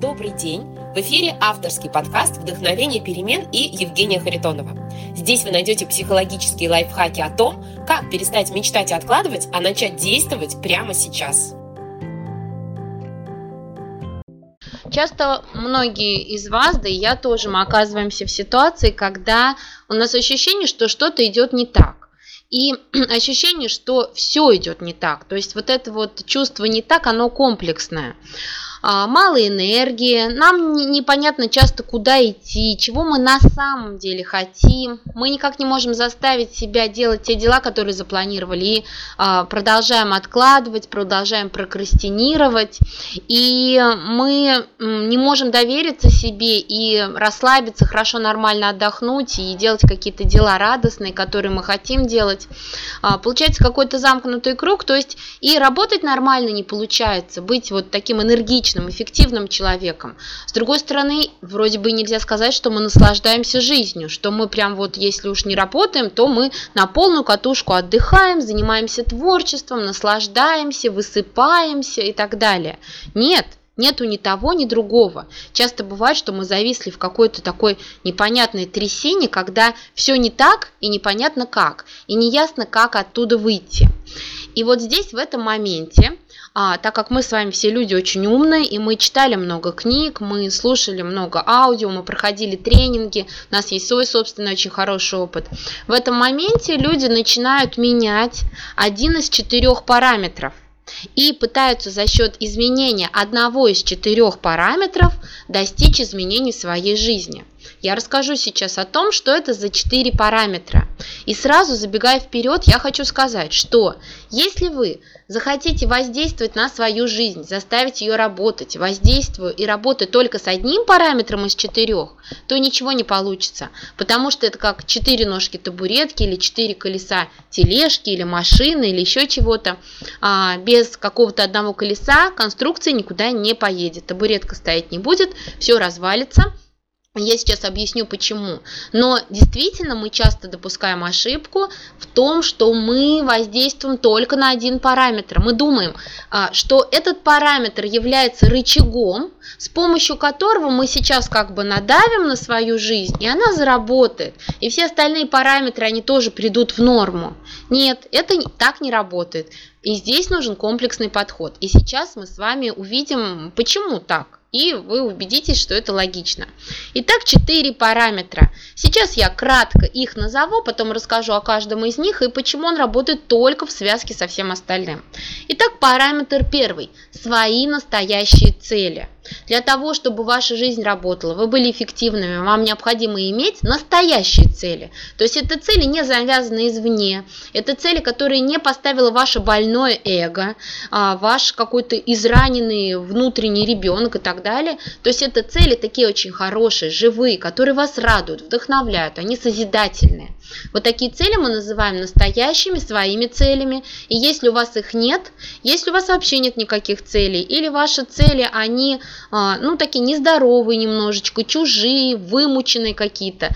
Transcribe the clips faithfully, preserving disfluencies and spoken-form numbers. Добрый день! В эфире авторский подкаст «Вдохновение перемен» и Евгения Харитонова. Здесь вы найдете психологические лайфхаки о том, как перестать мечтать и откладывать, а начать действовать прямо сейчас. Часто многие из вас, да и я тоже, мы оказываемся в ситуации, когда у нас ощущение, что что-то идет не так. И ощущение, что все идет не так. То есть вот это вот чувство «не так», оно комплексное. Мало энергии, нам непонятно часто, куда идти, чего мы на самом деле хотим. Мы никак не можем заставить себя делать те дела, которые запланировали, и продолжаем откладывать, продолжаем прокрастинировать. И мы не можем довериться себе и расслабиться, хорошо, нормально отдохнуть и делать какие-то дела радостные, которые мы хотим делать. Получается какой-то замкнутый круг, то есть и работать нормально не получается, быть вот таким энергичным, эффективным человеком. С другой стороны, вроде бы нельзя сказать, что мы наслаждаемся жизнью, что мы прям вот, если уж не работаем, то мы на полную катушку отдыхаем, занимаемся творчеством, наслаждаемся, высыпаемся и так далее. Нет, нету ни того, ни другого. Часто бывает, что мы зависли в какой-то такой непонятной трясине, когда все не так и непонятно как, и неясно, как оттуда выйти. И вот здесь, в этом моменте, а, так как мы с вами все люди очень умные, и мы читали много книг, мы слушали много аудио, мы проходили тренинги, у нас есть свой собственный очень хороший опыт, в этом моменте люди начинают менять один из четырех параметров и пытаются за счет изменения одного из четырех параметров достичь изменений в своей жизни. Я расскажу сейчас о том, что это за четыре параметра. И сразу, забегая вперед, я хочу сказать, что если вы захотите воздействовать на свою жизнь, заставить ее работать, воздействую и работать только с одним параметром из четырех, то ничего не получится, потому что это как четыре ножки табуретки или четыре колеса тележки или машины или еще чего-то. А, без какого-то одного колеса конструкция никуда не поедет, табуретка стоять не будет, все развалится. Я сейчас объясню почему. Но действительно мы часто допускаем ошибку в том, что мы воздействуем только на один параметр. Мы думаем, что этот параметр является рычагом, с помощью которого мы сейчас как бы надавим на свою жизнь, и она заработает. И все остальные параметры, они тоже придут в норму. Нет, это так не работает. И здесь нужен комплексный подход. И сейчас мы с вами увидим, почему так. И вы убедитесь, что это логично. Итак, четыре параметра. Сейчас я кратко их назову, потом расскажу о каждом из них и почему он работает только в связке со всем остальным. Итак, параметр первый. Свои настоящие цели. Для того, чтобы ваша жизнь работала, вы были эффективными, вам необходимо иметь настоящие цели. То есть это цели не завязаны извне, это цели, которые не поставило ваше больное эго, ваш какой-то израненный внутренний ребенок и так далее. То есть это цели такие очень хорошие, живые, которые вас радуют, вдохновляют, они созидательные. Вот такие цели мы называем настоящими, своими целями. И если у вас их нет, если у вас вообще нет никаких целей, или ваши цели, они... ну, такие нездоровые немножечко, чужие, вымученные какие-то.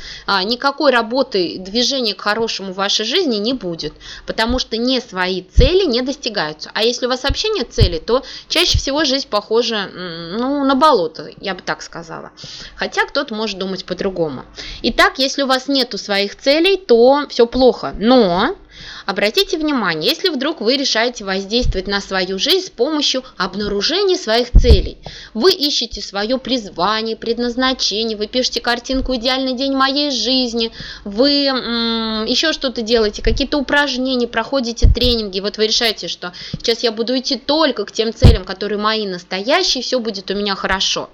Никакой работы, движения к хорошему в вашей жизни не будет, потому что не свои цели не достигаются. А если у вас вообще нет цели, то чаще всего жизнь похожа, ну, на болото, я бы так сказала. Хотя кто-то может думать по-другому. Итак, если у вас нету своих целей, то все плохо. Но... обратите внимание, если вдруг вы решаете воздействовать на свою жизнь с помощью обнаружения своих целей, вы ищете свое призвание, предназначение, вы пишете картинку «Идеальный день моей жизни», вы м- еще что-то делаете, какие-то упражнения, проходите тренинги, вот вы решаете, что сейчас я буду идти только к тем целям, которые мои настоящие, все будет у меня хорошо.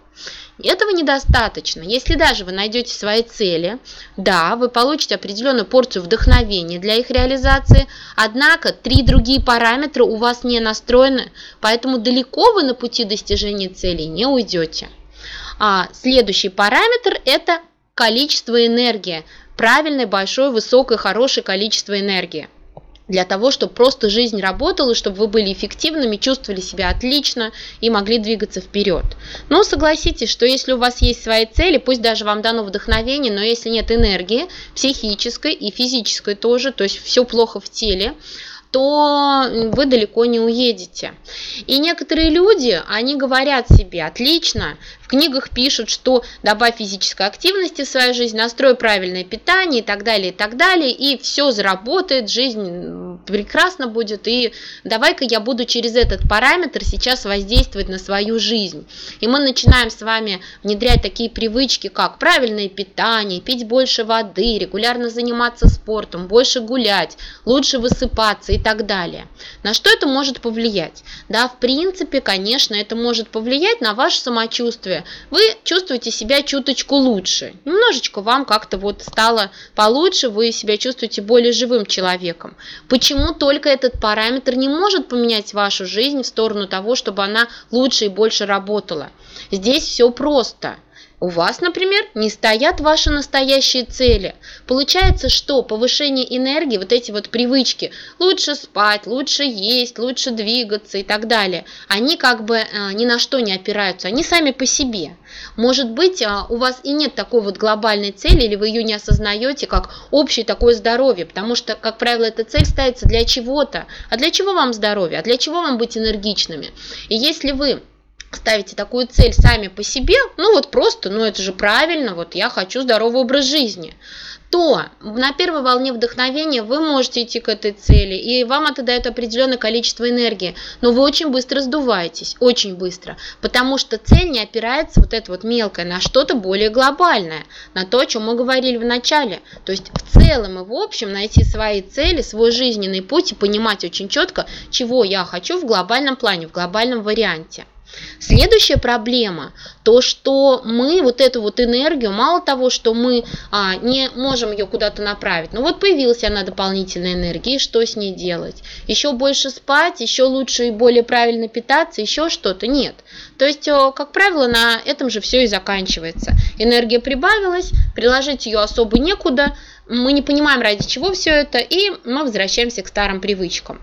Этого недостаточно. Если даже вы найдете свои цели, да, вы получите определенную порцию вдохновения для их реализации, однако три другие параметра у вас не настроены, поэтому далеко вы на пути достижения целей не уйдете. А следующий параметр – это количество энергии, правильное, большое, высокое, хорошее количество энергии. Для того, чтобы просто жизнь работала, чтобы вы были эффективными, чувствовали себя отлично и могли двигаться вперед. Но согласитесь, что если у вас есть свои цели, пусть даже вам дано вдохновение, но если нет энергии, психической и физической тоже, то есть все плохо в теле, то вы далеко не уедете. И некоторые люди, они говорят себе: отлично, в книгах пишут, что добавь физической активности в свою жизнь, настрой правильное питание и так далее, и так далее, и все заработает, жизнь прекрасно будет, и давай-ка я буду через этот параметр сейчас воздействовать на свою жизнь. И мы начинаем с вами внедрять такие привычки, как правильное питание, пить больше воды, регулярно заниматься спортом, больше гулять, лучше высыпаться и так далее. На что это может повлиять? Да, в принципе, конечно, это может повлиять на ваше самочувствие. Вы чувствуете себя чуточку лучше, немножечко вам как-то вот стало получше, вы себя чувствуете более живым человеком. Почему только этот параметр не может поменять вашу жизнь в сторону того, чтобы она лучше и больше работала? Здесь все просто. У вас, например, не стоят ваши настоящие цели. Получается, что повышение энергии, вот эти вот привычки, лучше спать, лучше есть, лучше двигаться и так далее, они как бы ни на что не опираются, они сами по себе. Может быть, у вас и нет такой вот глобальной цели, или вы ее не осознаете как общее такое здоровье, потому что, как правило, эта цель ставится для чего-то. А для чего вам здоровье? А для чего вам быть энергичными? И если вы ставите такую цель сами по себе, ну вот просто, ну это же правильно, вот я хочу здоровый образ жизни, то на первой волне вдохновения вы можете идти к этой цели, и вам это дает определенное количество энергии, но вы очень быстро сдуваетесь, очень быстро, потому что цель не опирается, вот это вот мелкое, на что-то более глобальное, на то, о чем мы говорили в начале. То есть в целом и в общем найти свои цели, свой жизненный путь и понимать очень четко, чего я хочу в глобальном плане, в глобальном варианте. Следующая проблема, то что мы вот эту вот энергию, мало того, что мы а, не можем ее куда-то направить, но вот появилась она дополнительная энергия, и что с ней делать? Еще больше спать, еще лучше и более правильно питаться, еще что-то? Нет. То есть, как правило, на этом же все и заканчивается. Энергия прибавилась, приложить ее особо некуда, мы не понимаем, ради чего все это, и мы возвращаемся к старым привычкам.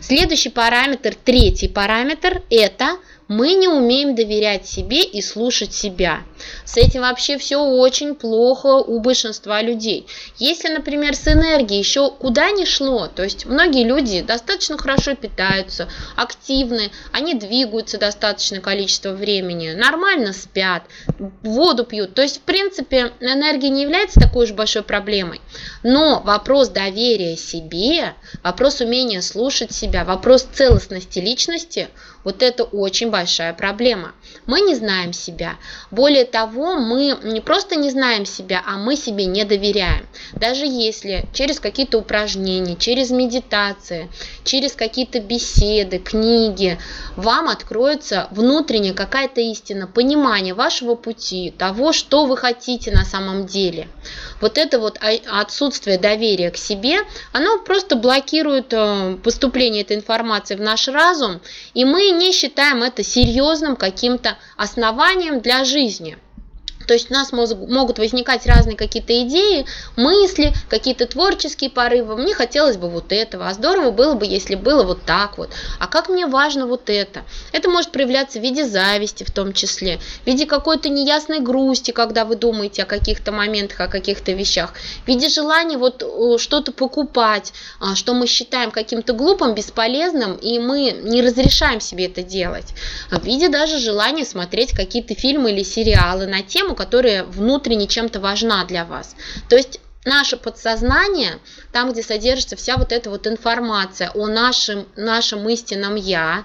Следующий параметр, третий параметр, это мы не умеем доверять себе и слушать себя. С этим вообще все очень плохо у большинства людей. Если, например, с энергией еще куда ни шло, то есть многие люди достаточно хорошо питаются, активны, они двигаются достаточное количество времени, нормально спят, воду пьют. То есть, в принципе, энергия не является такой уж большой проблемой. Но вопрос доверия себе, вопрос умения слушать себя, вопрос целостности личности – вот это очень большая проблема. Мы не знаем себя. Более того, мы не просто не знаем себя, а мы себе не доверяем. Даже если через какие-то упражнения, через медитации, через какие-то беседы, книги, вам откроется внутренняя какая-то истина, понимание вашего пути, того, что вы хотите на самом деле. Вот это вот отсутствие доверия к себе, оно просто блокирует поступление этой информации в наш разум, и мы не считаем это серьезным каким-то основанием для жизни. То есть у нас могут возникать разные какие-то идеи, мысли, какие-то творческие порывы. Мне хотелось бы вот этого, а здорово было бы, если было вот так вот. А как мне важно вот это? Это может проявляться в виде зависти в том числе, в виде какой-то неясной грусти, когда вы думаете о каких-то моментах, о каких-то вещах, в виде желания вот что-то покупать, что мы считаем каким-то глупым, бесполезным, и мы не разрешаем себе это делать, в виде даже желания смотреть какие-то фильмы или сериалы на тему, которая внутренне чем-то важна для вас. То есть наше подсознание, там, где содержится вся вот эта вот информация о нашем, нашем истинном «я»,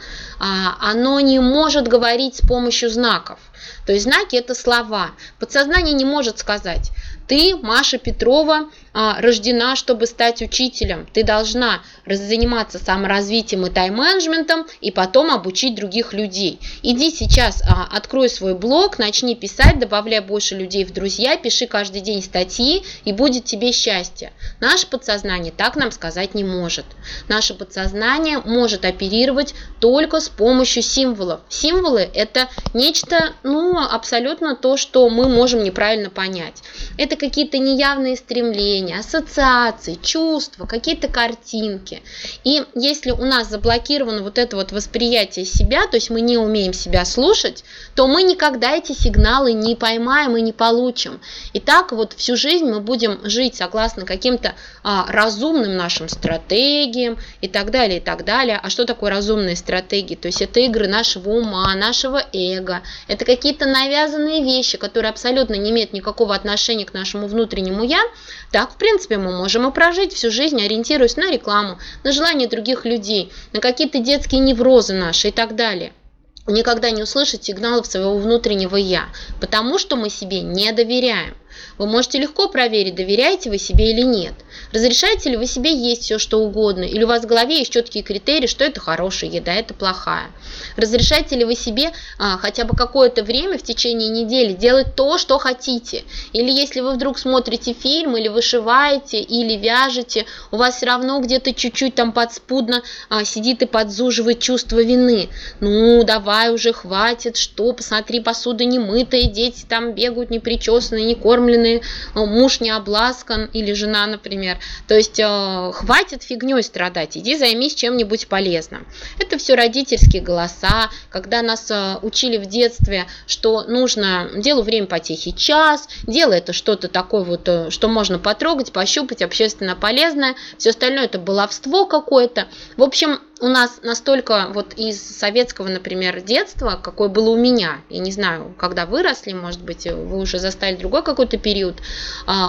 оно не может говорить с помощью знаков. То есть знаки – это слова. Подсознание не может сказать: ты, Маша Петрова, рождена, чтобы стать учителем. Ты должна заниматься саморазвитием и тайм-менеджментом, и потом обучить других людей. Иди сейчас, открой свой блог, начни писать, добавляй больше людей в друзья, пиши каждый день статьи, и будет тебе счастье. Наше подсознание так нам сказать не может. Наше подсознание может оперировать только с помощью символов. Символы – это нечто, ну, абсолютно то, что мы можем неправильно понять. Это какие-то неявные стремления, ассоциации, чувства, какие-то картинки. И если у нас заблокировано вот это вот восприятие себя, то есть мы не умеем себя слушать, то мы никогда эти сигналы не поймаем и не получим. И так вот всю жизнь мы будем жить согласно каким-то а, разумным нашим стратегиям и так далее, и так далее. А что такое разумные стратегии? То есть это игры нашего ума, нашего эго, это какие-то навязанные вещи, которые абсолютно не имеют никакого отношения к нашему внутреннему «я». Так, в принципе, мы можем и прожить всю жизнь, ориентируясь на рекламу, на желания других людей, на какие-то детские неврозы наши и так далее. Никогда не услышать сигналов своего внутреннего «я», потому что мы себе не доверяем. Вы можете легко проверить, доверяете вы себе или нет. Разрешаете ли вы себе есть все, что угодно, или у вас в голове есть четкие критерии, что это хорошая еда, это плохая. Разрешаете ли вы себе а, хотя бы какое-то время в течение недели делать то, что хотите. Или если вы вдруг смотрите фильм, или вышиваете, или вяжете, у вас все равно где-то чуть-чуть там подспудно а, сидит и подзуживает чувство вины. Ну, давай уже, хватит, что, посмотри, посуда не мытая, дети там бегают непричесанные, не кормят, муж не обласкан или жена, например. То есть э, хватит фигней страдать, иди займись чем-нибудь полезным. Это все родительские голоса, когда нас э, учили в детстве, что нужно делу время потехи час, дело это что-то такое вот, э, что можно потрогать, пощупать, общественно полезное, все остальное это баловство какое-то. В общем, у нас настолько вот из советского, например, детства, какое было у меня, я не знаю, когда выросли, может быть, вы уже застали другой какой-то период,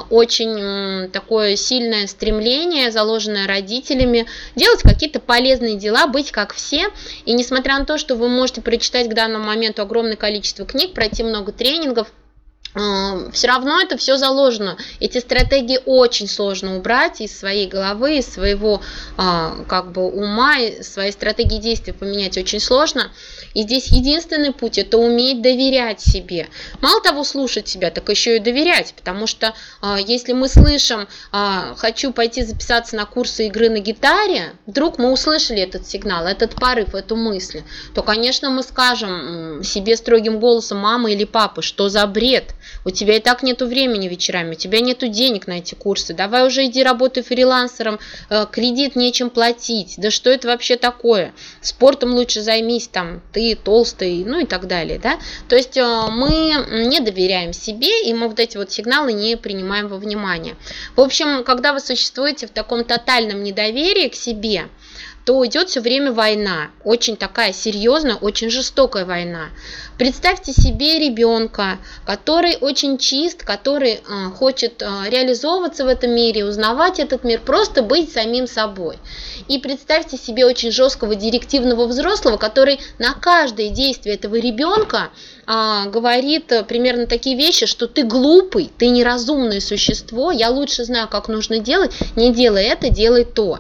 очень такое сильное стремление, заложенное родителями, делать какие-то полезные дела, быть как все. И несмотря на то, что вы можете прочитать к данному моменту огромное количество книг, пройти много тренингов, все равно это все заложено. Эти стратегии очень сложно убрать из своей головы, из своего как бы ума, из своей стратегии действий поменять очень сложно. И здесь единственный путь – это уметь доверять себе. Мало того, слушать себя, так еще и доверять, потому что если мы слышим «хочу пойти записаться на курсы игры на гитаре», вдруг мы услышали этот сигнал, этот порыв, эту мысль, то, конечно, мы скажем себе строгим голосом мамы или папы, что за бред. У тебя и так нету времени вечерами, у тебя нету денег на эти курсы, давай уже иди работай фрилансером, кредит нечем платить, да что это вообще такое, спортом лучше займись, там, ты толстый, ну и так далее, да, то есть мы не доверяем себе, и мы вот эти вот сигналы не принимаем во внимание. В общем, когда вы существуете в таком тотальном недоверии к себе, то идет все время война, очень такая серьезная, очень жестокая война. Представьте себе ребенка, который очень чист, который э, хочет э, реализовываться в этом мире, узнавать этот мир, просто быть самим собой. И представьте себе очень жесткого директивного взрослого, который на каждое действие этого ребенка э, говорит э, примерно такие вещи, что ты глупый, ты неразумное существо, я лучше знаю, как нужно делать, не делай это, делай то.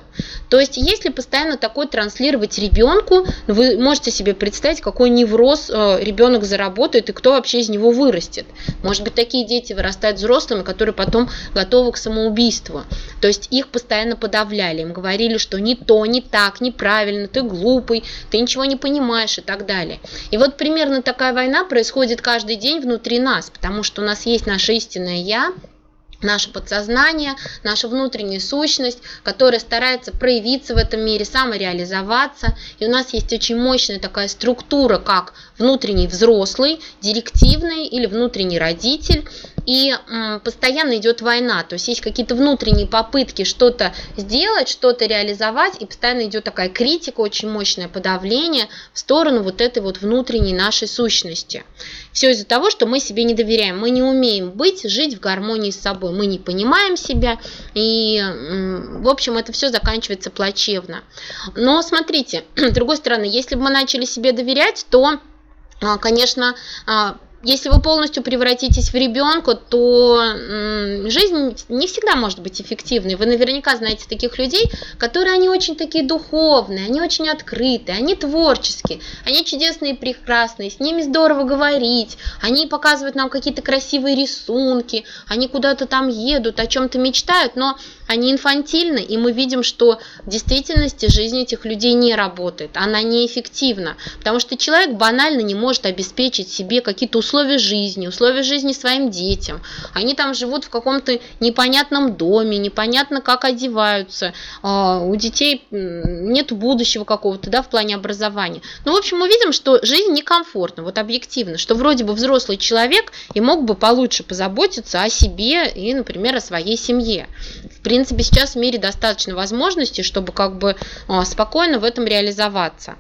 То есть если постоянно такой транслировать ребенку, вы можете себе представить, какой невроз ребенок заработает и кто вообще из него вырастет. Может быть, такие дети вырастают взрослыми, которые потом готовы к самоубийству. То есть их постоянно подавляли, им говорили, что не то, не так, неправильно, ты глупый, ты ничего не понимаешь и так далее. И вот примерно такая война происходит каждый день внутри нас, потому что у нас есть наше истинное «я», наше подсознание, наша внутренняя сущность, которая старается проявиться в этом мире, самореализоваться. И у нас есть очень мощная такая структура, как внутренний взрослый, директивный или внутренний родитель. И м, постоянно идет война, то есть есть какие-то внутренние попытки что-то сделать, что-то реализовать, и постоянно идет такая критика, очень мощное подавление в сторону вот этой вот внутренней нашей сущности. Все из-за того, что мы себе не доверяем, мы не умеем быть, жить в гармонии с собой, мы не понимаем себя, и м, в общем это все заканчивается плачевно. Но смотрите, с другой стороны, если бы мы начали себе доверять, то, конечно, если вы полностью превратитесь в ребенка, то м, жизнь не всегда может быть эффективной. Вы наверняка знаете таких людей, которые они очень такие духовные, они очень открытые, они творческие, они чудесные и прекрасные, с ними здорово говорить, они показывают нам какие-то красивые рисунки, они куда-то там едут, о чем-то мечтают, но они инфантильны, и мы видим, что в действительности жизнь этих людей не работает, она неэффективна, потому что человек банально не может обеспечить себе какие-то условия, условия жизни, условия жизни своим детям. Они там живут в каком-то непонятном доме, непонятно как одеваются, у детей нет будущего какого-то, да, в плане образования. Ну, в общем, мы видим, что жизнь некомфортна, вот объективно, что вроде бы взрослый человек и мог бы получше позаботиться о себе и, например, о своей семье. В принципе, сейчас в мире достаточно возможностей, чтобы как бы спокойно в этом реализоваться.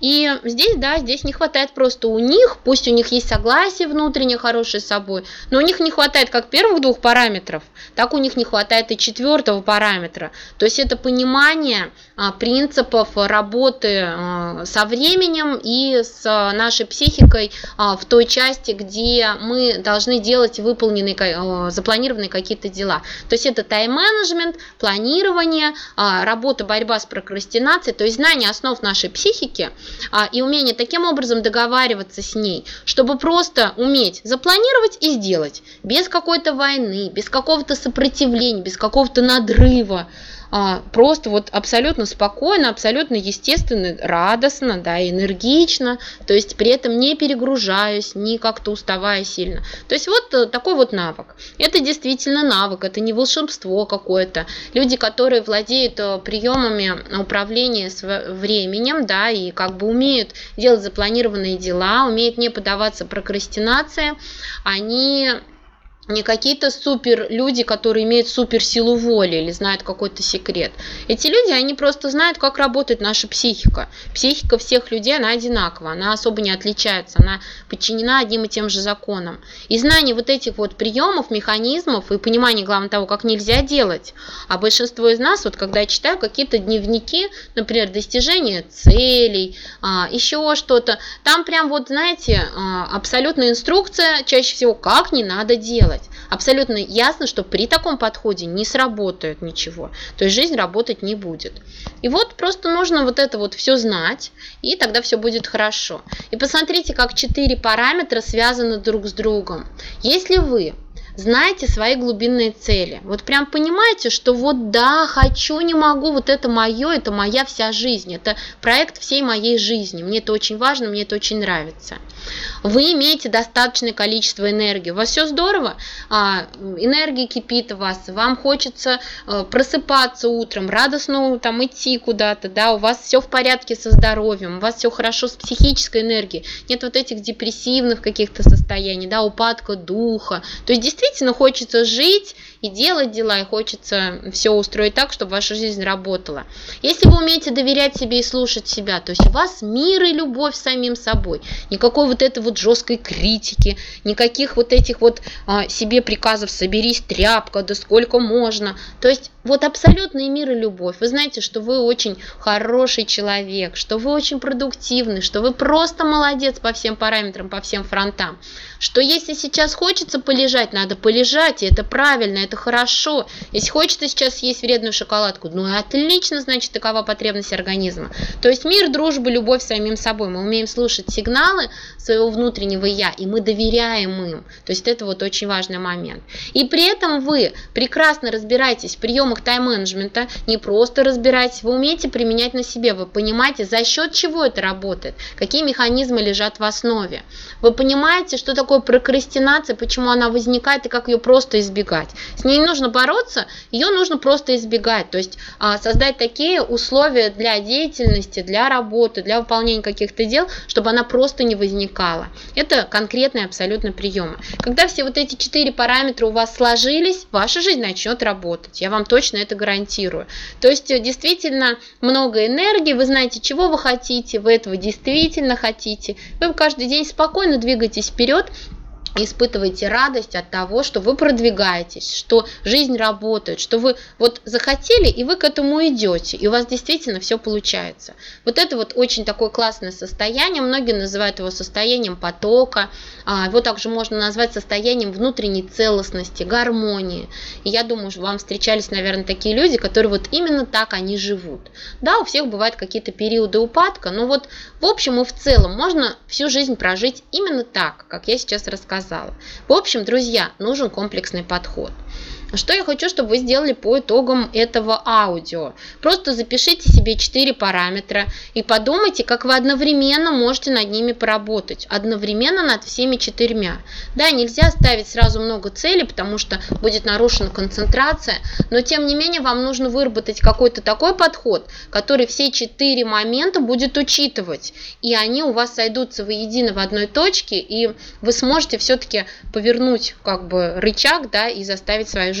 И здесь, да, здесь не хватает просто у них, пусть у них есть согласие внутреннее, хорошее с собой, но у них не хватает как первых двух параметров, так у них не хватает и четвертого параметра. То есть это понимание принципов работы со временем и с нашей психикой в той части, где мы должны делать выполненные, запланированные какие-то дела. То есть это тайм-менеджмент, планирование, работа, борьба с прокрастинацией, то есть знание основ нашей психики и умение таким образом договариваться с ней, чтобы просто уметь запланировать и сделать, без какой-то войны, без какого-то сопротивления, без какого-то надрыва, просто вот абсолютно спокойно, абсолютно естественно, радостно, да, энергично, то есть при этом не перегружаясь, не как-то уставая сильно. То есть вот такой вот навык. Это действительно навык, это не волшебство какое-то. Люди, которые владеют приемами управления временем, да, и как бы умеют делать запланированные дела, умеют не поддаваться прокрастинации, они... не какие-то супер люди, которые имеют супер силу воли или знают какой-то секрет. Эти люди, они просто знают, как работает наша психика. Психика всех людей, она одинакова, она особо не отличается, она подчинена одним и тем же законам. И знание вот этих вот приемов, механизмов и понимание, главное, того, как нельзя делать. А большинство из нас, вот когда я читаю какие-то дневники, например, достижения целей, еще что-то, там прям вот, знаете, абсолютная инструкция, чаще всего, как не надо делать. Абсолютно ясно, что при таком подходе не сработает ничего, то есть жизнь работать не будет. И вот просто нужно вот это вот все знать, и тогда все будет хорошо. И посмотрите, как четыре параметра связаны друг с другом. Если вы знаете свои глубинные цели, вот прям понимаете, что вот да, хочу, не могу, вот это мое, это моя вся жизнь, это проект всей моей жизни, мне это очень важно, мне это очень нравится. Вы имеете достаточное количество энергии, у вас все здорово, энергия кипит в вас, вам хочется просыпаться утром, радостно там идти куда-то, да, у вас все в порядке со здоровьем, у вас все хорошо с психической энергией, нет вот этих депрессивных каких-то состояний, да, упадка духа, то есть действительно хочется жить и делать дела, и хочется все устроить так, чтобы ваша жизнь работала. Если вы умеете доверять себе и слушать себя, то есть у вас мир и любовь с самим собой, никакой вот этой вот жесткой критики, никаких вот этих вот а, себе приказов «соберись, тряпка, да сколько можно». То есть вот абсолютный мир и любовь. Вы знаете, что вы очень хороший человек, что вы очень продуктивный, что вы просто молодец по всем параметрам, по всем фронтам, что если сейчас хочется полежать, надо полежать, и это правильно, это хорошо. Если хочется сейчас съесть вредную шоколадку, ну и отлично, значит, такова потребность организма. То есть мир, дружба, любовь с самим собой. Мы умеем слушать сигналы своего внутреннего «я», и мы доверяем им. То есть это вот очень важный момент. И при этом вы прекрасно разбираетесь в приемах тайм-менеджмента, не просто разбираетесь, вы умеете применять на себе, вы понимаете, за счет чего это работает, какие механизмы лежат в основе. Вы понимаете, что такое прокрастинация, почему она возникает и как ее просто избегать. С ней не нужно бороться, ее нужно просто избегать, то есть а, создать такие условия для деятельности, для работы, для выполнения каких-то дел, чтобы она просто не возникала. Это конкретные абсолютно приемы. Когда все вот эти четыре параметра у вас сложились, ваша жизнь начнет работать, я вам точно это гарантирую. То есть действительно много энергии, вы знаете, чего вы хотите, вы этого действительно хотите, вы каждый день спокойно двигаетесь вперед, испытываете радость от того, что вы продвигаетесь, что жизнь работает, что вы вот захотели, и вы к этому идете, и у вас действительно все получается. Вот это вот очень такое классное состояние, многие называют его состоянием потока, его также можно назвать состоянием внутренней целостности, гармонии. И я думаю, что вам встречались, наверное, такие люди, которые вот именно так они живут. Да, у всех бывают какие-то периоды упадка, но вот в общем и в целом можно всю жизнь прожить именно так, как я сейчас рассказала. В общем, друзья, нужен комплексный подход. Что я хочу, чтобы вы сделали по итогам этого аудио? Просто запишите себе четыре параметра и подумайте, как вы одновременно можете над ними поработать. Одновременно над всеми четырьмя. Да, нельзя ставить сразу много целей, потому что будет нарушена концентрация, но тем не менее вам нужно выработать какой-то такой подход, который все четыре момента будет учитывать. И они у вас сойдутся воедино в одной точке, и вы сможете все-таки повернуть как бы рычаг, да, и заставить свою жизнь